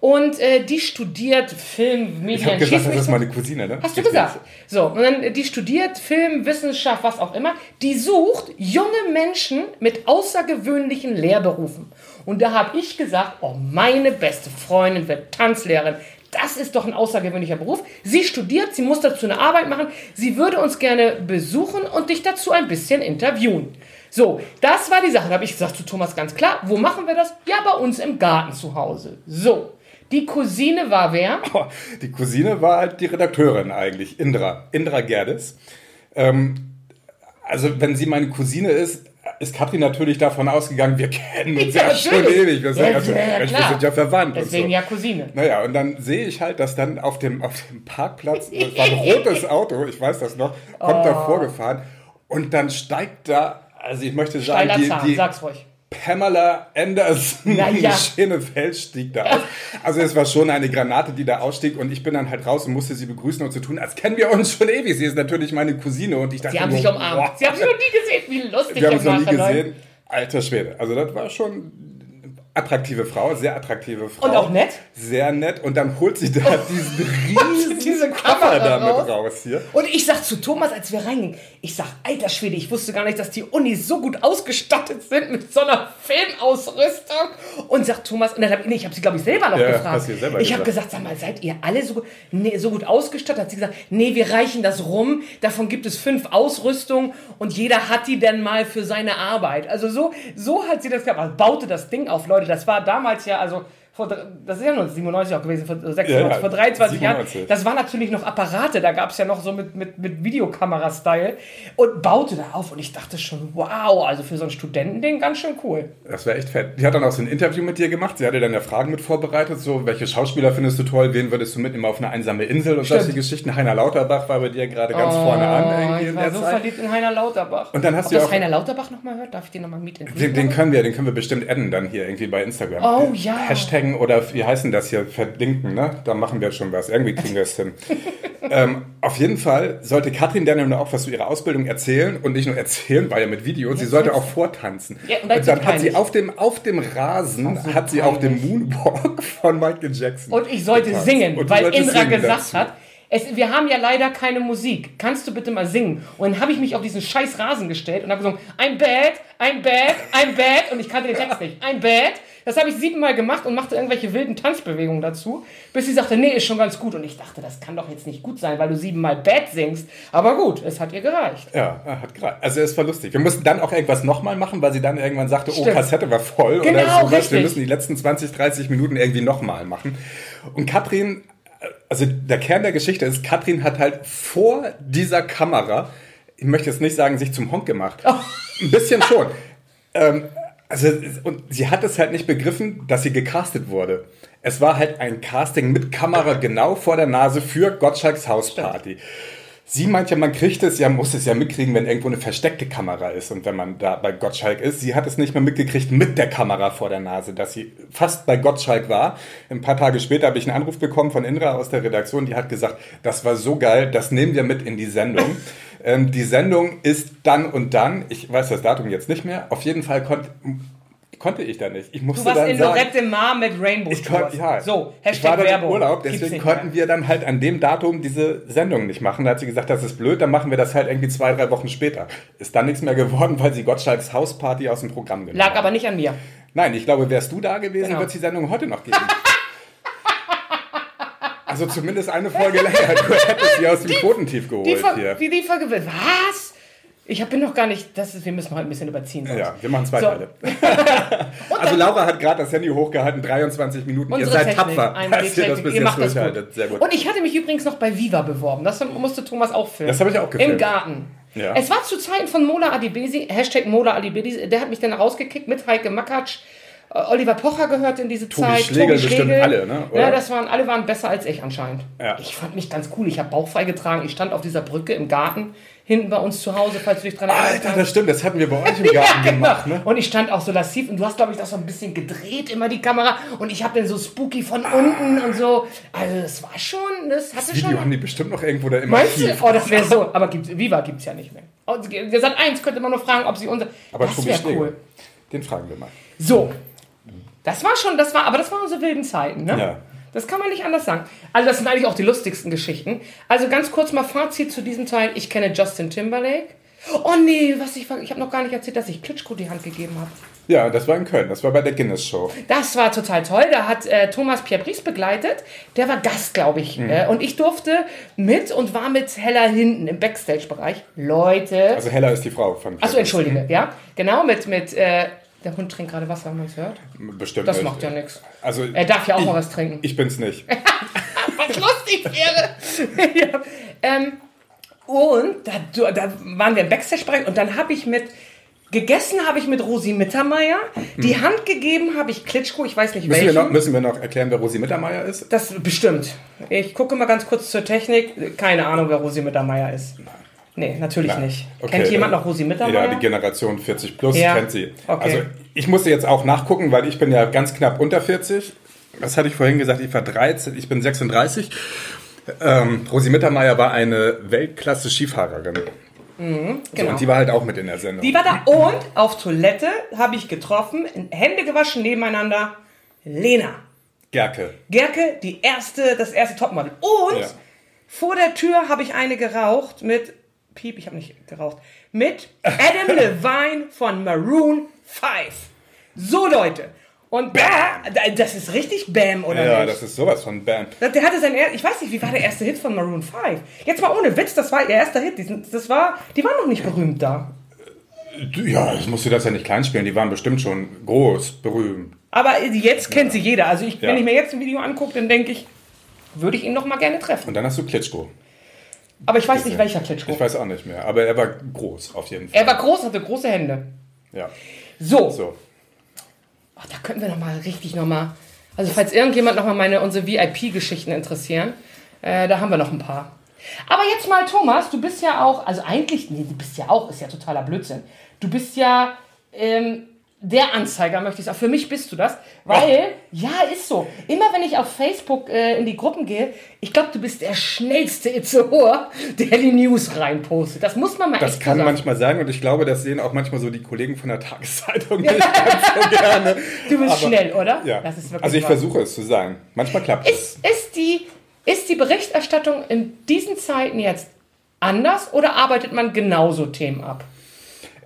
und äh, die studiert Film, Medien. Ich habe gesagt, das ist meine Cousine, ne? Hast du gesagt. So, und dann, die studiert Film, Wissenschaft, was auch immer. Die sucht junge Menschen mit außergewöhnlichen Lehrberufen. Und da habe ich gesagt, oh, meine beste Freundin wird Tanzlehrerin. Das ist doch ein außergewöhnlicher Beruf. Sie studiert, sie muss dazu eine Arbeit machen. Sie würde uns gerne besuchen und dich dazu ein bisschen interviewen. So, das war die Sache. Da habe ich gesagt zu Thomas ganz klar, wo machen wir das? Ja, bei uns im Garten zu Hause. So, die Cousine war wer? Oh, die Cousine war halt die Redakteurin eigentlich, Indra. Indra Gerdes. Ähm, also, wenn sie meine Cousine ist, ist Katrin natürlich davon ausgegangen, wir kennen uns ja, ja schon ewig. Wir sind ja, ja, schon, ja, wir sind ja verwandt. Deswegen und so. Ja Cousine. Naja, und dann sehe ich halt, dass dann auf dem, auf dem Parkplatz, das war ein rotes Auto, ich weiß das noch, kommt oh. da vorgefahren. Und dann steigt da, also ich möchte sagen, die, die sag's ruhig. Pamela Anderson, ja. Schönefeld stieg da aus. Also es war schon eine Granate, die da ausstieg und ich bin dann halt raus und musste sie begrüßen und so tun, als kennen wir uns schon ewig. Sie ist natürlich meine Cousine und ich dachte, sie haben sich umarmt. Sie haben sie noch nie gesehen, wie lustig. Wir haben es noch nie gesehen. Alter Schwede, also das war schon attraktive Frau, sehr attraktive Frau. Und auch nett? Sehr nett. Und dann holt sie da oh. diesen riesen diese Koffer damit raus. raus hier. Und ich sag zu Thomas, als wir reingingen, ich sag, alter Schwede, ich wusste gar nicht, dass die Unis so gut ausgestattet sind mit so einer Filmausrüstung. Und sagt Thomas, und dann hab, nee, ich habe sie, glaube ich, selber noch ja, gefragt. Selber ich habe gesagt, sag mal, seid ihr alle so, nee, so gut ausgestattet? Hat sie gesagt, nee, wir reichen das rum. Davon gibt es fünf Ausrüstungen und jeder hat die dann mal für seine Arbeit. Also so, so hat sie das gehabt. Also baute das Ding auf, Leute. Das war damals ja, also vor, das ist ja nur siebenundneunzig auch gewesen, vor, sechsundneunzig, ja, vor dreiundzwanzig siebenundneunzig Jahren. Das waren natürlich noch Apparate, da gab es ja noch so mit, mit, mit Videokamera-Style und baute da auf und ich dachte schon, wow, also für so ein Studentending ganz schön cool. Das war echt fett. Die hat dann auch so ein Interview mit dir gemacht, sie hatte dann ja Fragen mit vorbereitet, so welche Schauspieler findest du toll, wen würdest du mitnehmen auf eine einsame Insel und solche Geschichten. Heiner Lauterbach war bei dir gerade ganz oh, vorne an. Irgendwie ich war in der so Zeit. verliebt in Heiner Lauterbach. Und dann hast Ob du das auch Heiner Lauterbach nochmal hört, darf ich den nochmal mieten? Den, den können wir, den können wir bestimmt adden dann hier irgendwie bei Instagram. Oh ja. Hashtag oder wie heißen das hier, verlinken, ne? Da machen wir schon was. Irgendwie kriegen wir es hin. ähm, auf jeden Fall sollte Katrin dann auch was zu ihrer Ausbildung erzählen und nicht nur erzählen, weil ja mit Video, sie sollte auch vortanzen. Ja, und, und dann hat sie auf dem, auf dem Rasen, so hat sie auch den Moonwalk von Michael Jackson. Und ich sollte getanzt. singen, und weil sollte Indra singen gesagt dazu. hat, es, wir haben ja leider keine Musik. Kannst du bitte mal singen? Und dann habe ich mich auf diesen scheiß Rasen gestellt und habe gesungen, I'm bad, I'm bad, I'm bad. Und ich kannte den Text nicht. I'm bad. Das habe ich siebenmal gemacht und machte irgendwelche wilden Tanzbewegungen dazu, bis sie sagte, nee, ist schon ganz gut. Und ich dachte, das kann doch jetzt nicht gut sein, weil du siebenmal Bad singst. Aber gut, es hat ihr gereicht. Ja, hat gereicht. Also es war lustig. Wir mussten dann auch irgendwas nochmal machen, weil sie dann irgendwann sagte, Stimmt. oh, Kassette war voll. Genau, oder so richtig. Wir müssen die letzten zwanzig, dreißig Minuten irgendwie nochmal machen. Und Katrin, also der Kern der Geschichte ist, Katrin hat halt vor dieser Kamera, ich möchte jetzt nicht sagen, sich zum Honk gemacht. Oh. Ein bisschen schon. ähm, Also, und sie hat es halt nicht begriffen, dass sie gecastet wurde. Es war halt ein Casting mit Kamera genau vor der Nase für Gottschalks Hausparty. Sie meint ja, man kriegt es, ja, muss es ja mitkriegen, wenn irgendwo eine versteckte Kamera ist und wenn man da bei Gottschalk ist. Sie hat es nicht mehr mitgekriegt mit der Kamera vor der Nase, dass sie fast bei Gottschalk war. Ein paar Tage später habe ich einen Anruf bekommen von Indra aus der Redaktion, die hat gesagt, das war so geil, das nehmen wir mit in die Sendung. ähm, die Sendung ist dann und dann, ich weiß das Datum jetzt nicht mehr, auf jeden Fall konnte... Konnte ich da nicht. Ich musste du warst dann in sagen, Lorette Mar mit Rainbow ich kon- ja. So, Hashtag Werbung. Ich war dann im Urlaub, deswegen konnten wir dann halt an dem Datum diese Sendung nicht machen. Da hat sie gesagt, das ist blöd, dann machen wir das halt irgendwie zwei, drei Wochen später. Ist dann nichts mehr geworden, weil sie Gottschalks Hausparty aus dem Programm genommen hat. Lag aber nicht an mir. Nein, ich glaube, wärst du da gewesen, genau. Wird es die Sendung heute noch geben. Also zumindest eine Folge länger. Du hättest sie aus dem die, Quotentief geholt. Die, Ver- hier. Die, die Folge, was? Ich bin noch gar nicht... Das ist, wir müssen heute ein bisschen überziehen. Sonst. Ja, wir machen zwei so. Teile. Also Laura hat gerade das Handy hochgehalten, dreiundzwanzig Minuten. Unsere ihr seid Technik, tapfer, dass ihr das bis ihr jetzt durchhaltet. Sehr gut. Und ich hatte mich übrigens noch bei Viva beworben. Das musste Thomas auch filmen. Das habe ich auch gefilmt. Im Garten. Ja. Es war zu Zeiten von Mola Adibesi, Hashtag Mola Adibesi. Der hat mich dann rausgekickt mit Heike Makatsch. Oliver Pocher gehört in diese Tobi Zeit. Schlegel, Tobi Schlegel, bestimmt alle, ne? Oder? Ja, das waren, alle waren besser als ich anscheinend. Ja. Ich fand mich ganz cool. Ich habe Bauch freigetragen. Ich stand auf dieser Brücke im Garten. Hinten bei uns zu Hause, falls du dich dran erinnerst. Alter, das stimmt, das hatten wir bei euch im Garten ja, gemacht. Ne? Und ich stand auch so lassiv und du hast, glaube ich, auch so ein bisschen gedreht, immer die Kamera. Und ich habe dann so spooky von ah. unten und so. Also das war schon, das hatte das Video schon... Das haben die bestimmt noch irgendwo da immer. Meinst du? Oh, das wäre so. Aber gibt's, Viva gibt es ja nicht mehr. Der Sat eins könnte man nur fragen, ob sie unser... Aber das wäre cool. Den fragen wir mal. So, das war schon, das war, aber das waren unsere wilden Zeiten, ne? Ja. Das kann man nicht anders sagen. Also das sind eigentlich auch die lustigsten Geschichten. Also ganz kurz mal Fazit zu diesem Teil. Ich kenne Justin Timberlake. Oh nee, was ich ich habe noch gar nicht erzählt, dass ich Klitschko die Hand gegeben habe. Ja, das war in Köln, das war bei der Guinness Show. Das war total toll, da hat äh, Thomas Pierre Brice begleitet, der war Gast, glaube ich. Mhm. Äh, und ich durfte mit und war mit Hella hinten im Backstage-Bereich. Leute. Also Hella ist die Frau von Pierre. Achso, entschuldige, ja. Genau, mit... mit äh, der Hund trinkt gerade Wasser, wenn man es hört. Bestimmt. Das macht ja nichts. Also, er darf ja auch ich, mal was trinken. Ich bin's nicht. Was lustig wäre. Ja. ähm, und da, da waren wir im Backstage-Bereich und dann habe ich mit, gegessen habe ich mit Rosi Mittermeier, die hm. Hand gegeben habe ich Klitschko, ich weiß nicht müssen welchen. Wir noch, müssen wir noch erklären, wer Rosi Mittermeier ist? Das bestimmt. Ich gucke mal ganz kurz zur Technik. Keine Ahnung, wer Rosi Mittermeier ist. Nein. Nee, natürlich Nein. nicht. Okay, kennt jemand noch Rosi Mittermeier? Ja, die Generation vierzig plus ja. kennt sie. Okay. Also ich musste jetzt auch nachgucken, weil ich bin ja ganz knapp unter vierzig. Das hatte ich vorhin gesagt, ich war dreizehn, ich bin sechsunddreißig. Ähm, Rosi Mittermeier war eine Weltklasse-Skifahrerin. Mhm, genau. So, und die war halt auch mit in der Sendung. Die war da und auf Toilette habe ich getroffen, Hände gewaschen nebeneinander, Lena. Gerke. Gerke, die erste, das erste Topmodel. Und ja. vor der Tür habe ich eine geraucht mit... Piep, ich habe nicht geraucht. Mit Adam Levine von Maroon fünf. So, Leute. Und bam. Das ist richtig Bam, oder ja, nicht? Ja, das ist sowas von Bam. Der hatte sein, ich weiß nicht, wie war der erste Hit von Maroon fünf? Jetzt mal ohne Witz, das war ihr erster Hit. Das war, die waren noch nicht berühmt da. Ja, das musst du das ja nicht klein spielen. Die waren bestimmt schon groß, berühmt. Aber jetzt kennt ja. sie jeder. Also, ich, ja. wenn ich mir jetzt ein Video angucke, dann denke ich, würde ich ihn noch mal gerne treffen. Und dann hast du Klitschko. Aber ich weiß nicht, welcher Klitschko. Ich weiß auch nicht mehr, aber er war groß auf jeden Fall. Er war groß, hatte große Hände. Ja. So. so. Ach, da könnten wir nochmal richtig nochmal... Also falls irgendjemand nochmal meine unsere V I P-Geschichten interessieren, äh, da haben wir noch ein paar. Aber jetzt mal, Thomas, du bist ja auch... Also eigentlich, nee, du bist ja auch, ist ja totaler Blödsinn. Du bist ja... Ähm, Der Anzeiger, möchte ich sagen. Für mich bist du das. Weil, ja, ist so. Immer wenn ich auf Facebook äh, in die Gruppen gehe, ich glaube, du bist der schnellste Itzehoe, der die News reinpostet. Das muss man mal Das echt kann sagen. manchmal sein und ich glaube, das sehen auch manchmal so die Kollegen von der Tageszeitung nicht ganz so gerne. Du bist Aber, schnell, oder? Ja. Das ist wirklich also ich wahr. versuche es zu sein. Manchmal klappt es. Ist, ist, die, ist die Berichterstattung in diesen Zeiten jetzt anders oder arbeitet man genauso Themen ab?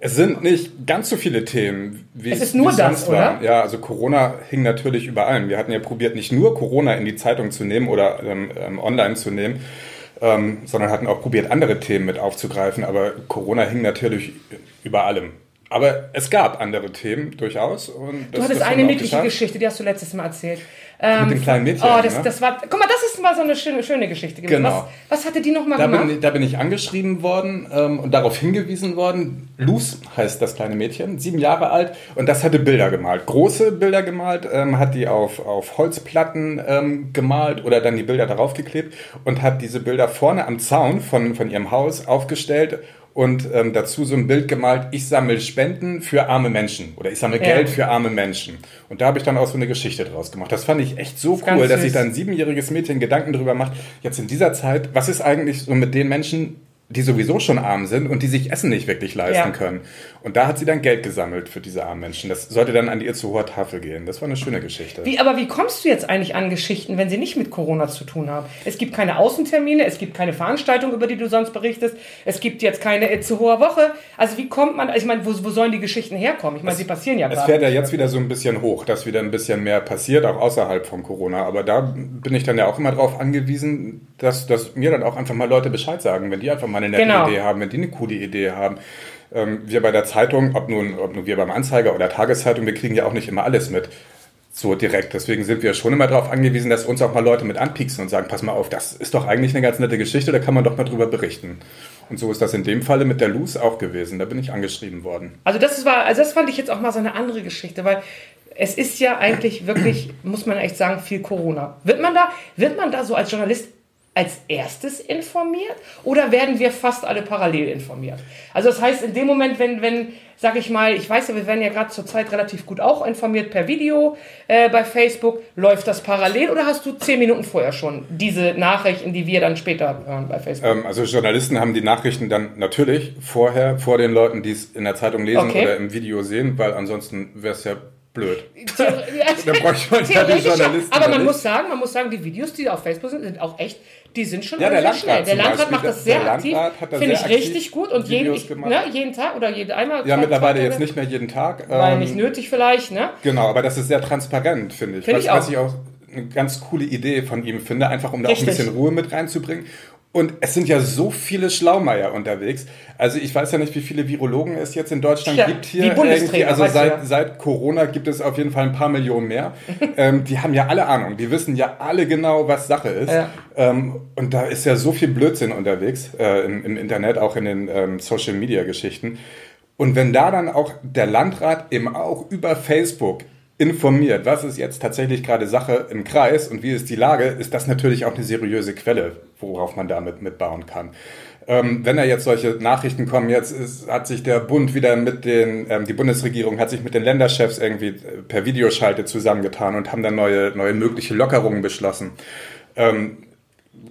Es sind nicht ganz so viele Themen, wie es, es ist nur wie das, oder? War. Ja, also Corona hing natürlich über allem. Wir hatten ja probiert, nicht nur Corona in die Zeitung zu nehmen oder ähm, ähm, online zu nehmen, ähm, sondern hatten auch probiert, andere Themen mit aufzugreifen. Aber Corona hing natürlich über allem. Aber es gab andere Themen durchaus. Und das, du hattest das eine niedliche Geschichte, die hast du letztes Mal erzählt. Ähm, Mit dem kleinen Mädchen. Oh, das, ne? das war, guck mal, das ist mal so eine schöne, schöne Geschichte gewesen. Genau. Was, was hatte die nochmal gemacht? Bin, da bin ich angeschrieben worden ähm, und darauf hingewiesen worden. Luz heißt das kleine Mädchen, sieben Jahre alt. Und das hatte Bilder gemalt. Große Bilder gemalt, ähm, hat die auf, auf Holzplatten ähm, gemalt oder dann die Bilder darauf geklebt und hat diese Bilder vorne am Zaun von, von ihrem Haus aufgestellt. Und ähm, dazu so ein Bild gemalt, ich sammle Spenden für arme Menschen oder ich sammle ja. Geld für arme Menschen. Und da habe ich dann auch so eine Geschichte draus gemacht. Das fand ich echt so das cool, dass sich da ein siebenjähriges Mädchen Gedanken drüber macht, jetzt in dieser Zeit, was ist eigentlich so mit den Menschen, die sowieso schon arm sind und die sich Essen nicht wirklich leisten ja. können. Und da hat sie dann Geld gesammelt für diese armen Menschen. Das sollte dann an die Itzehoer Tafel gehen. Das war eine schöne Geschichte. Wie, aber wie kommst du jetzt eigentlich an Geschichten, wenn sie nicht mit Corona zu tun haben? Es gibt keine Außentermine, es gibt keine Veranstaltungen, über die du sonst berichtest. Es gibt jetzt keine Itzehoer Woche. Also wie kommt man, ich meine, wo, wo sollen die Geschichten herkommen? Ich meine, es, sie passieren ja gerade. Es fährt ja jetzt wieder so ein bisschen hoch, dass wieder ein bisschen mehr passiert, auch außerhalb von Corona. Aber da bin ich dann ja auch immer drauf angewiesen, dass, dass mir dann auch einfach mal Leute Bescheid sagen, wenn die einfach mal eine nette genau. Idee haben, wenn die eine coole Idee haben. Ähm, wir bei der Zeitung, ob nun, ob nun wir beim Anzeiger oder Tageszeitung, wir kriegen ja auch nicht immer alles mit, so direkt. Deswegen sind wir schon immer darauf angewiesen, dass uns auch mal Leute mit anpieksen und sagen, pass mal auf, das ist doch eigentlich eine ganz nette Geschichte, da kann man doch mal drüber berichten. Und so ist das in dem Falle mit der Luz auch gewesen, da bin ich angeschrieben worden. Also das war, also das fand ich jetzt auch mal so eine andere Geschichte, weil es ist ja eigentlich wirklich, muss man echt sagen, viel Corona. Wird man da, wird man da so als Journalist als erstes informiert oder werden wir fast alle parallel informiert? Also das heißt, in dem Moment, wenn, wenn sag ich mal, ich weiß ja, wir werden ja gerade zur Zeit relativ gut auch informiert per Video äh, bei Facebook, läuft das parallel oder hast du zehn Minuten vorher schon diese Nachrichten, die wir dann später hören bei Facebook? Ähm, also Journalisten haben die Nachrichten dann natürlich vorher, vor den Leuten, die es in der Zeitung lesen okay. oder im Video sehen, weil ansonsten wäre es ja blöd. Da bräuchte man ja die Journalisten. Aber man muss sagen, man muss sagen, die Videos, die auf Facebook sind, sind auch echt, die sind schon ja, der Landrat schnell. Der Landrat Beispiel, macht das sehr aktiv, finde ich richtig gut. Und jeden, ich, ne, jeden Tag oder jeden einmal. Ja, mittlerweile jetzt nicht mehr jeden Tag. Weil ähm, nicht nötig vielleicht, ne? Genau, aber das ist sehr transparent, finde ich. Find was, ich was ich auch eine ganz coole Idee von ihm finde, einfach um da richtig. auch ein bisschen Ruhe mit reinzubringen. Und es sind ja so viele Schlaumeier unterwegs. Also ich weiß ja nicht, wie viele Virologen es jetzt in Deutschland ja, gibt hier. Irgendwie. Also seit, ja. seit Corona gibt es auf jeden Fall ein paar Millionen mehr. ähm, die haben ja alle Ahnung. Die wissen ja alle genau, was Sache ist. Ja. Ähm, und da ist ja so viel Blödsinn unterwegs äh, im, im Internet, auch in den ähm, Social-Media-Geschichten. Und wenn da dann auch der Landrat eben auch über Facebook informiert, was ist jetzt tatsächlich gerade Sache im Kreis und wie ist die Lage, ist das natürlich auch eine seriöse Quelle, worauf man damit mitbauen kann. Ähm, wenn da jetzt solche Nachrichten kommen, jetzt ist, hat sich der Bund wieder mit den, ähm, die Bundesregierung hat sich mit den Länderchefs irgendwie per Videoschalte zusammengetan und haben dann neue, neue mögliche Lockerungen beschlossen. Ähm,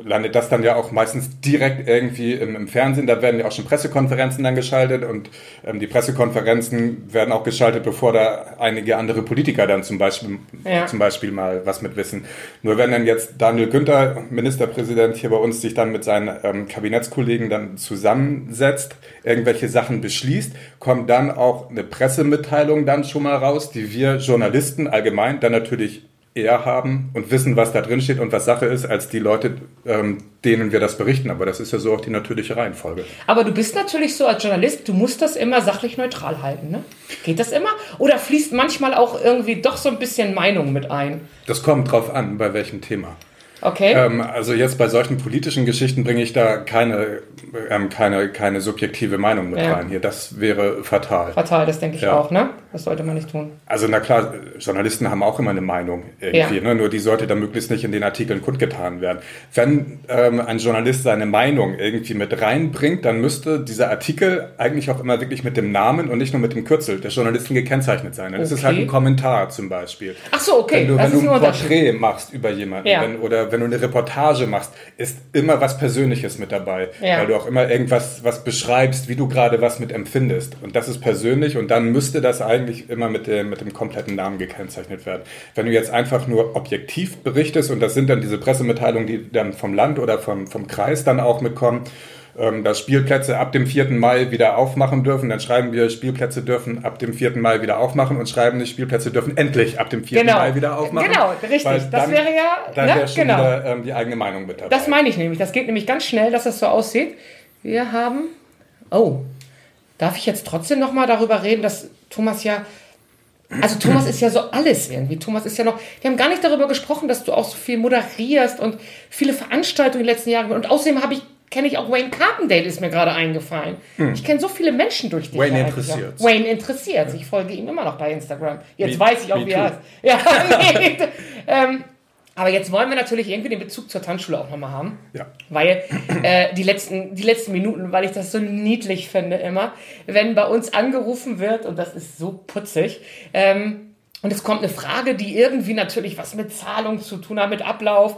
landet das dann ja auch meistens direkt irgendwie im, im Fernsehen. Da werden ja auch schon Pressekonferenzen dann geschaltet und ähm, die Pressekonferenzen werden auch geschaltet, bevor da einige andere Politiker dann zum Beispiel, ja. zum Beispiel mal was mit wissen. Nur wenn dann jetzt Daniel Günther, Ministerpräsident hier bei uns, sich dann mit seinen ähm, Kabinettskollegen dann zusammensetzt, irgendwelche Sachen beschließt, kommt dann auch eine Pressemitteilung dann schon mal raus, die wir Journalisten allgemein dann natürlich eher haben und wissen, was da drin steht und was Sache ist, als die Leute, ähm, denen wir das berichten. Aber das ist ja so auch die natürliche Reihenfolge. Aber du bist natürlich so als Journalist, du musst das immer sachlich neutral halten, ne? Geht das immer? Oder fließt manchmal auch irgendwie doch so ein bisschen Meinung mit ein? Das kommt drauf an, bei welchem Thema. Okay. Ähm, also jetzt bei solchen politischen Geschichten bringe ich da keine, ähm, keine, keine subjektive Meinung mit ja. rein hier. Das wäre fatal. Fatal, das denke ich ja. auch, ne? Das sollte man nicht tun. Also na klar, Journalisten haben auch immer eine Meinung irgendwie, ja. ne? Nur die sollte dann möglichst nicht in den Artikeln kundgetan werden. Wenn ähm, ein Journalist seine Meinung irgendwie mit reinbringt, dann müsste dieser Artikel eigentlich auch immer wirklich mit dem Namen und nicht nur mit dem Kürzel des Journalisten gekennzeichnet sein. Dann okay. ist es halt ein Kommentar zum Beispiel. Ach so, okay. Wenn du, wenn du ein Porträt machst über jemanden ja. wenn, oder wenn du eine Reportage machst, ist immer was Persönliches mit dabei, ja. weil du auch immer irgendwas was beschreibst, wie du gerade was mit empfindest. Und das ist persönlich und dann müsste das eigentlich immer mit dem, mit dem kompletten Namen gekennzeichnet werden. Wenn du jetzt einfach nur objektiv berichtest, und das sind dann diese Pressemitteilungen, die dann vom Land oder vom, vom Kreis dann auch mitkommen, ähm, dass Spielplätze ab dem vierten Mai wieder aufmachen dürfen, dann schreiben wir, Spielplätze dürfen ab dem vierten Mai wieder aufmachen und schreiben nicht, Spielplätze dürfen endlich ab dem vierten Genau. Mai wieder aufmachen. Genau, richtig. Weil das dann, wäre ja dann ne? wäre schon genau. wieder, ähm, die eigene Meinung mit dabei. Das meine ich nämlich. Das geht nämlich ganz schnell, dass das so aussieht. Wir haben... Oh, darf ich jetzt trotzdem nochmal darüber reden, dass Thomas ja... Also Thomas ist ja so alles irgendwie. Thomas ist ja noch... Wir haben gar nicht darüber gesprochen, dass du auch so viel moderierst und viele Veranstaltungen in den letzten Jahren... Und außerdem habe ich... kenne ich auch Wayne Carpendale, ist mir gerade eingefallen. Hm. Ich kenne so viele Menschen durch dich. Wayne interessiert. Wayne interessiert. Ja. Ich folge ihm immer noch bei Instagram. Jetzt me, weiß ich auch, wie er heißt. Ja, nee. ähm, aber jetzt wollen wir natürlich irgendwie den Bezug zur Tanzschule auch nochmal haben. Ja. Weil äh, die, letzten, die letzten Minuten, weil ich das so niedlich finde immer, wenn bei uns angerufen wird, und das ist so putzig, ähm, und es kommt eine Frage, die irgendwie natürlich was mit Zahlung zu tun hat, mit Ablauf,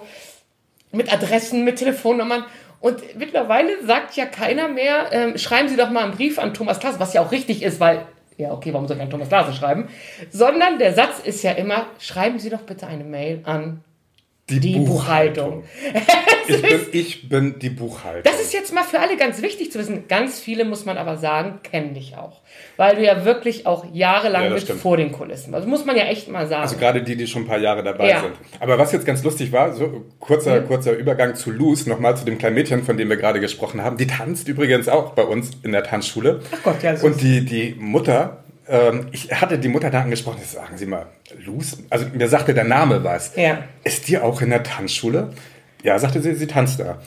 mit Adressen, mit Telefonnummern. Und mittlerweile sagt ja keiner mehr, ähm, schreiben Sie doch mal einen Brief an Thomas Klasen, was ja auch richtig ist, weil, ja okay, warum soll ich an Thomas Klasen schreiben? Sondern der Satz ist ja immer, schreiben Sie doch bitte eine Mail an die, die Buchhaltung. Buchhaltung. ich, bin, ich bin die Buchhaltung. Das ist jetzt mal für alle ganz wichtig zu wissen. Ganz viele, muss man aber sagen, kennen dich auch. Weil du ja wirklich auch jahrelang ja, bist stimmt. vor den Kulissen. Also muss man ja echt mal sagen. Also gerade die, die schon ein paar Jahre dabei ja. sind. Aber was jetzt ganz lustig war, so kurzer, mhm. kurzer Übergang zu Luz, nochmal zu dem kleinen Mädchen, von dem wir gerade gesprochen haben. Die tanzt übrigens auch bei uns in der Tanzschule. Ach Gott, ja. So. Und die, die Mutter... Ich hatte die Mutter da angesprochen, sagen Sie mal, Luz, also mir sagte der Name was. Ja. Ist die auch in der Tanzschule? Ja, sagte sie, sie tanzt da.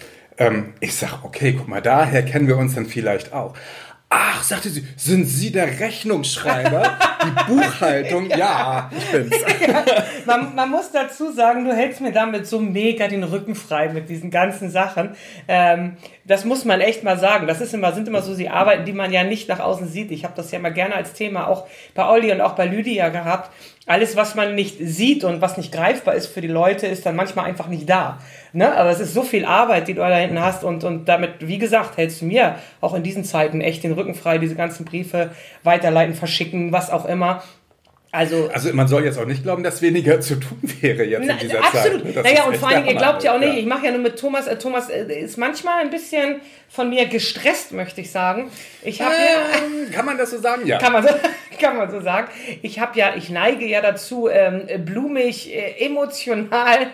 Ich sag, okay, guck mal, daher kennen wir uns dann vielleicht auch. Ach, sagte sie, sind Sie der Rechnungsschreiber? Die Buchhaltung? ja. ja, ich bin's. ja. Man, man muss dazu sagen, du hältst mir damit so mega den Rücken frei mit diesen ganzen Sachen. Ähm, das muss man echt mal sagen. Das ist immer, sind immer so die Arbeiten, die man ja nicht nach außen sieht. Ich habe das ja immer gerne als Thema auch bei Olli und auch bei Lydia gehabt. Alles, was man nicht sieht und was nicht greifbar ist für die Leute, ist dann manchmal einfach nicht da. Ne? Aber es ist so viel Arbeit, die du da hinten hast. Und, und damit, wie gesagt, hältst du mir auch in diesen Zeiten echt den Rücken frei, diese ganzen Briefe weiterleiten, verschicken, was auch immer. Also, also man soll jetzt auch nicht glauben, dass weniger zu tun wäre jetzt na, in dieser absolut. Zeit. Absolut. Naja, und vor allem, ihr glaubt ja auch nicht, ja. ich mache ja nur mit Thomas, äh, Thomas äh, ist manchmal ein bisschen von mir gestresst, möchte ich sagen. Ich hab ähm, ja, kann man das so sagen? Ja. Kann man so, kann man so sagen. Ich habe ja, ich neige ja dazu, ähm, blumig, äh, emotional,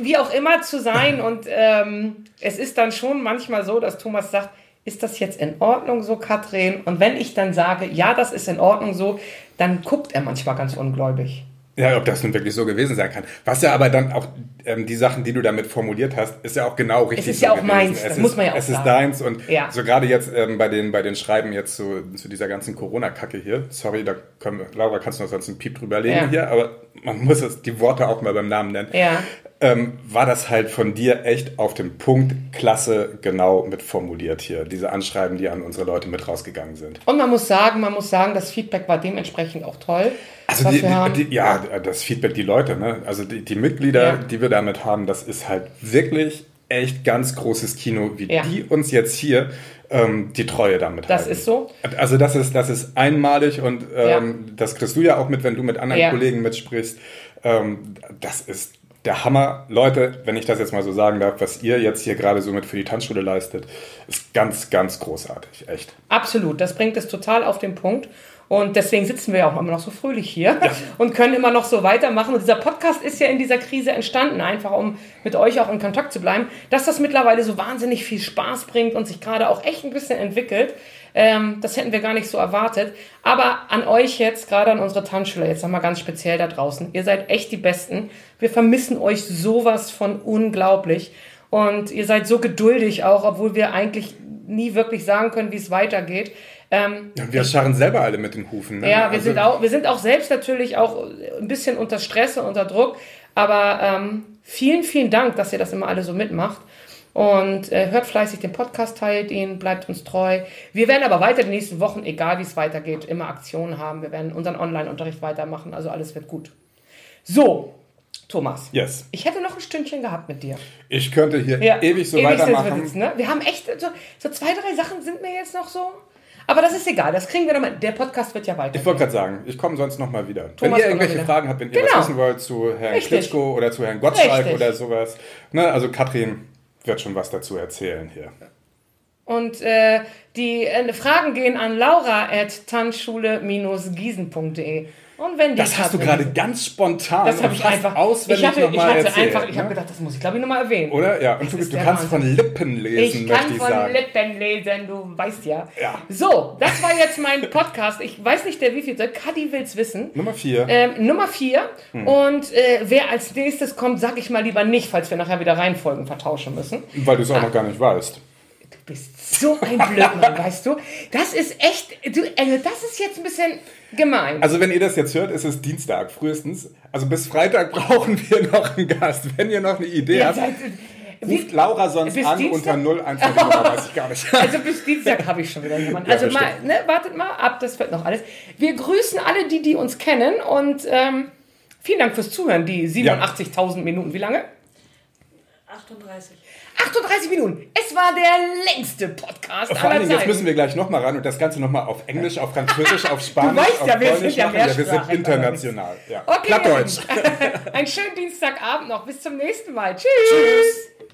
wie auch immer zu sein. Und ähm, es ist dann schon manchmal so, dass Thomas sagt, ist das jetzt in Ordnung so, Katrin? Und wenn ich dann sage, ja, das ist in Ordnung so, dann guckt er manchmal ganz ungläubig. Ja, ob das nun wirklich so gewesen sein kann. Was ja aber dann auch, ähm, die Sachen, die du damit formuliert hast, ist ja auch genau richtig so. Es ist so ja auch gewesen. Meins, das es muss man ja auch es sagen. Es ist deins und ja. so gerade jetzt ähm, bei, den, bei den Schreiben jetzt zu, zu dieser ganzen Corona-Kacke hier, sorry, da können wir, Laura, kannst du noch sonst einen Piep drüber legen ja. hier, aber man muss es, die Worte auch mal beim Namen nennen. Ja. Ähm, war das halt von dir echt auf den Punkt klasse genau mit formuliert hier, diese Anschreiben, die an unsere Leute mit rausgegangen sind. Und man muss sagen, man muss sagen, das Feedback war dementsprechend auch toll. Also die, die, die, ja, das Feedback, die Leute, ne? Also die, die Mitglieder, ja. die wir damit haben, das ist halt wirklich echt ganz großes Kino, wie ja. die uns jetzt hier ähm, die Treue damit das halten. Das ist so. Also das ist, das ist einmalig und ähm, ja. das kriegst du ja auch mit, wenn du mit anderen ja. Kollegen mitsprichst. Ähm, das ist der Hammer. Leute, wenn ich das jetzt mal so sagen darf, was ihr jetzt hier gerade so mit für die Tanzschule leistet, ist ganz, ganz großartig. Echt. Absolut. Das bringt es total auf den Punkt. Und deswegen sitzen wir ja auch immer noch so fröhlich hier ja. und können immer noch so weitermachen. Und dieser Podcast ist ja in dieser Krise entstanden, einfach um mit euch auch in Kontakt zu bleiben. Dass das mittlerweile so wahnsinnig viel Spaß bringt und sich gerade auch echt ein bisschen entwickelt, ähm, das hätten wir gar nicht so erwartet. Aber an euch jetzt, gerade an unsere Tanzschüler, jetzt nochmal ganz speziell da draußen. Ihr seid echt die Besten. Wir vermissen euch sowas von unglaublich. Und ihr seid so geduldig auch, obwohl wir eigentlich nie wirklich sagen können, wie es weitergeht. Ähm, wir scharren selber alle mit den Hufen. Ne? Ja, wir, also, sind auch, wir sind auch selbst natürlich auch ein bisschen unter Stress und unter Druck. Aber ähm, vielen, vielen Dank, dass ihr das immer alle so mitmacht. Und äh, hört fleißig den Podcast, teilt ihn, bleibt uns treu. Wir werden aber weiter die nächsten Wochen, egal wie es weitergeht, immer Aktionen haben. Wir werden unseren Online-Unterricht weitermachen. Also alles wird gut. So, Thomas, yes. ich hätte noch ein Stündchen gehabt mit dir. Ich könnte hier ja, ewig so ewig weitermachen. Jetzt, ne? Wir haben echt, so, so zwei, drei Sachen sind mir jetzt noch so... Aber das ist egal, das kriegen wir nochmal. Der Podcast wird ja weiter. Ich wollte gerade sagen, ich komme sonst nochmal wieder. Thomas, wenn ihr irgendwelche Fragen habt, wenn ihr genau. was wissen wollt zu Herrn Richtig. Klitschko oder zu Herrn Gottschalk Richtig. Oder sowas. Ne, also Katrin wird schon was dazu erzählen hier. Und äh, die äh, Fragen gehen an laura at tanzschule dash gießen punkt de. Und wenn die das Katrin, hast du gerade ganz spontan das hab ich einfach, auswendig ich hatte, noch mal ich hatte erzählt, einfach, ne? Ich habe gedacht, das muss ich glaube ich nochmal erwähnen. Oder? Ja, und du, du kannst Wahnsinn. Von Lippen lesen, ich möchte ich sagen. Ich kann von Lippen lesen, du weißt ja. ja. So, das war jetzt mein Podcast. Ich weiß nicht, der wievielte, Kaddi Wills Wissen. Nummer vier. Ähm, Nummer vier. Hm. Und äh, wer als nächstes kommt, sag ich mal lieber nicht, falls wir nachher wieder Reihenfolgen vertauschen müssen. Weil du es auch ah. noch gar nicht weißt. Du bist so ein Blödmann, weißt du? Das ist echt, du, also das ist jetzt ein bisschen gemein. Also wenn ihr das jetzt hört, ist es Dienstag frühestens. Also bis Freitag brauchen wir noch einen Gast. Wenn ihr noch eine Idee ja, habt, seid, ruft Laura sonst an Dienstag? Unter null eins null, weiß ich gar nicht. Also bis Dienstag habe ich schon wieder jemanden. Also ja, mal, ne, wartet mal ab, das wird noch alles. Wir grüßen alle die, die uns kennen und ähm, vielen Dank fürs Zuhören, die siebenundachtzigtausend ja. Minuten. Wie lange? achtunddreißig. achtunddreißig Minuten. Es war der längste Podcast aller Zeiten. Vor allen Dingen, jetzt müssen wir gleich nochmal ran und das Ganze nochmal auf Englisch, auf Französisch, auf Spanisch, auf Deutsch. Du weißt ja, wir sind ja mehrsprachig. Wir sind international. Ja. Okay. Plattdeutsch. Einen schönen Dienstagabend noch. Bis zum nächsten Mal. Tschüss. Tschüss.